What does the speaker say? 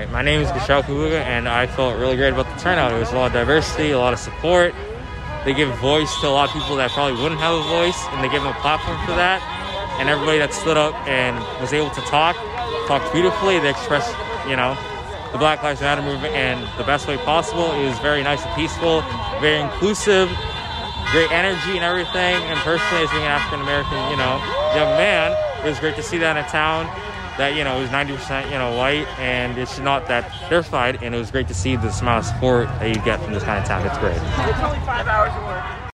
right, my name is Gachau Kabuga, and I felt really great about the turnout. It was a lot of diversity, a lot of support. They give voice to a lot of people that probably wouldn't have a voice, and they give them a platform for that. And everybody that stood up and was able to talked beautifully. They expressed, you know, the Black Lives Matter movement in the best way possible. It was very nice and peaceful, very inclusive, great energy and everything. And personally, as being an African-American, you know, young man, it was great to see that in a town that, you know, it was 90%, you know, white, and it's not that terrified, and it was great to see the amount of support that you get from this kind of town. It's great. It's only 5 hours of work.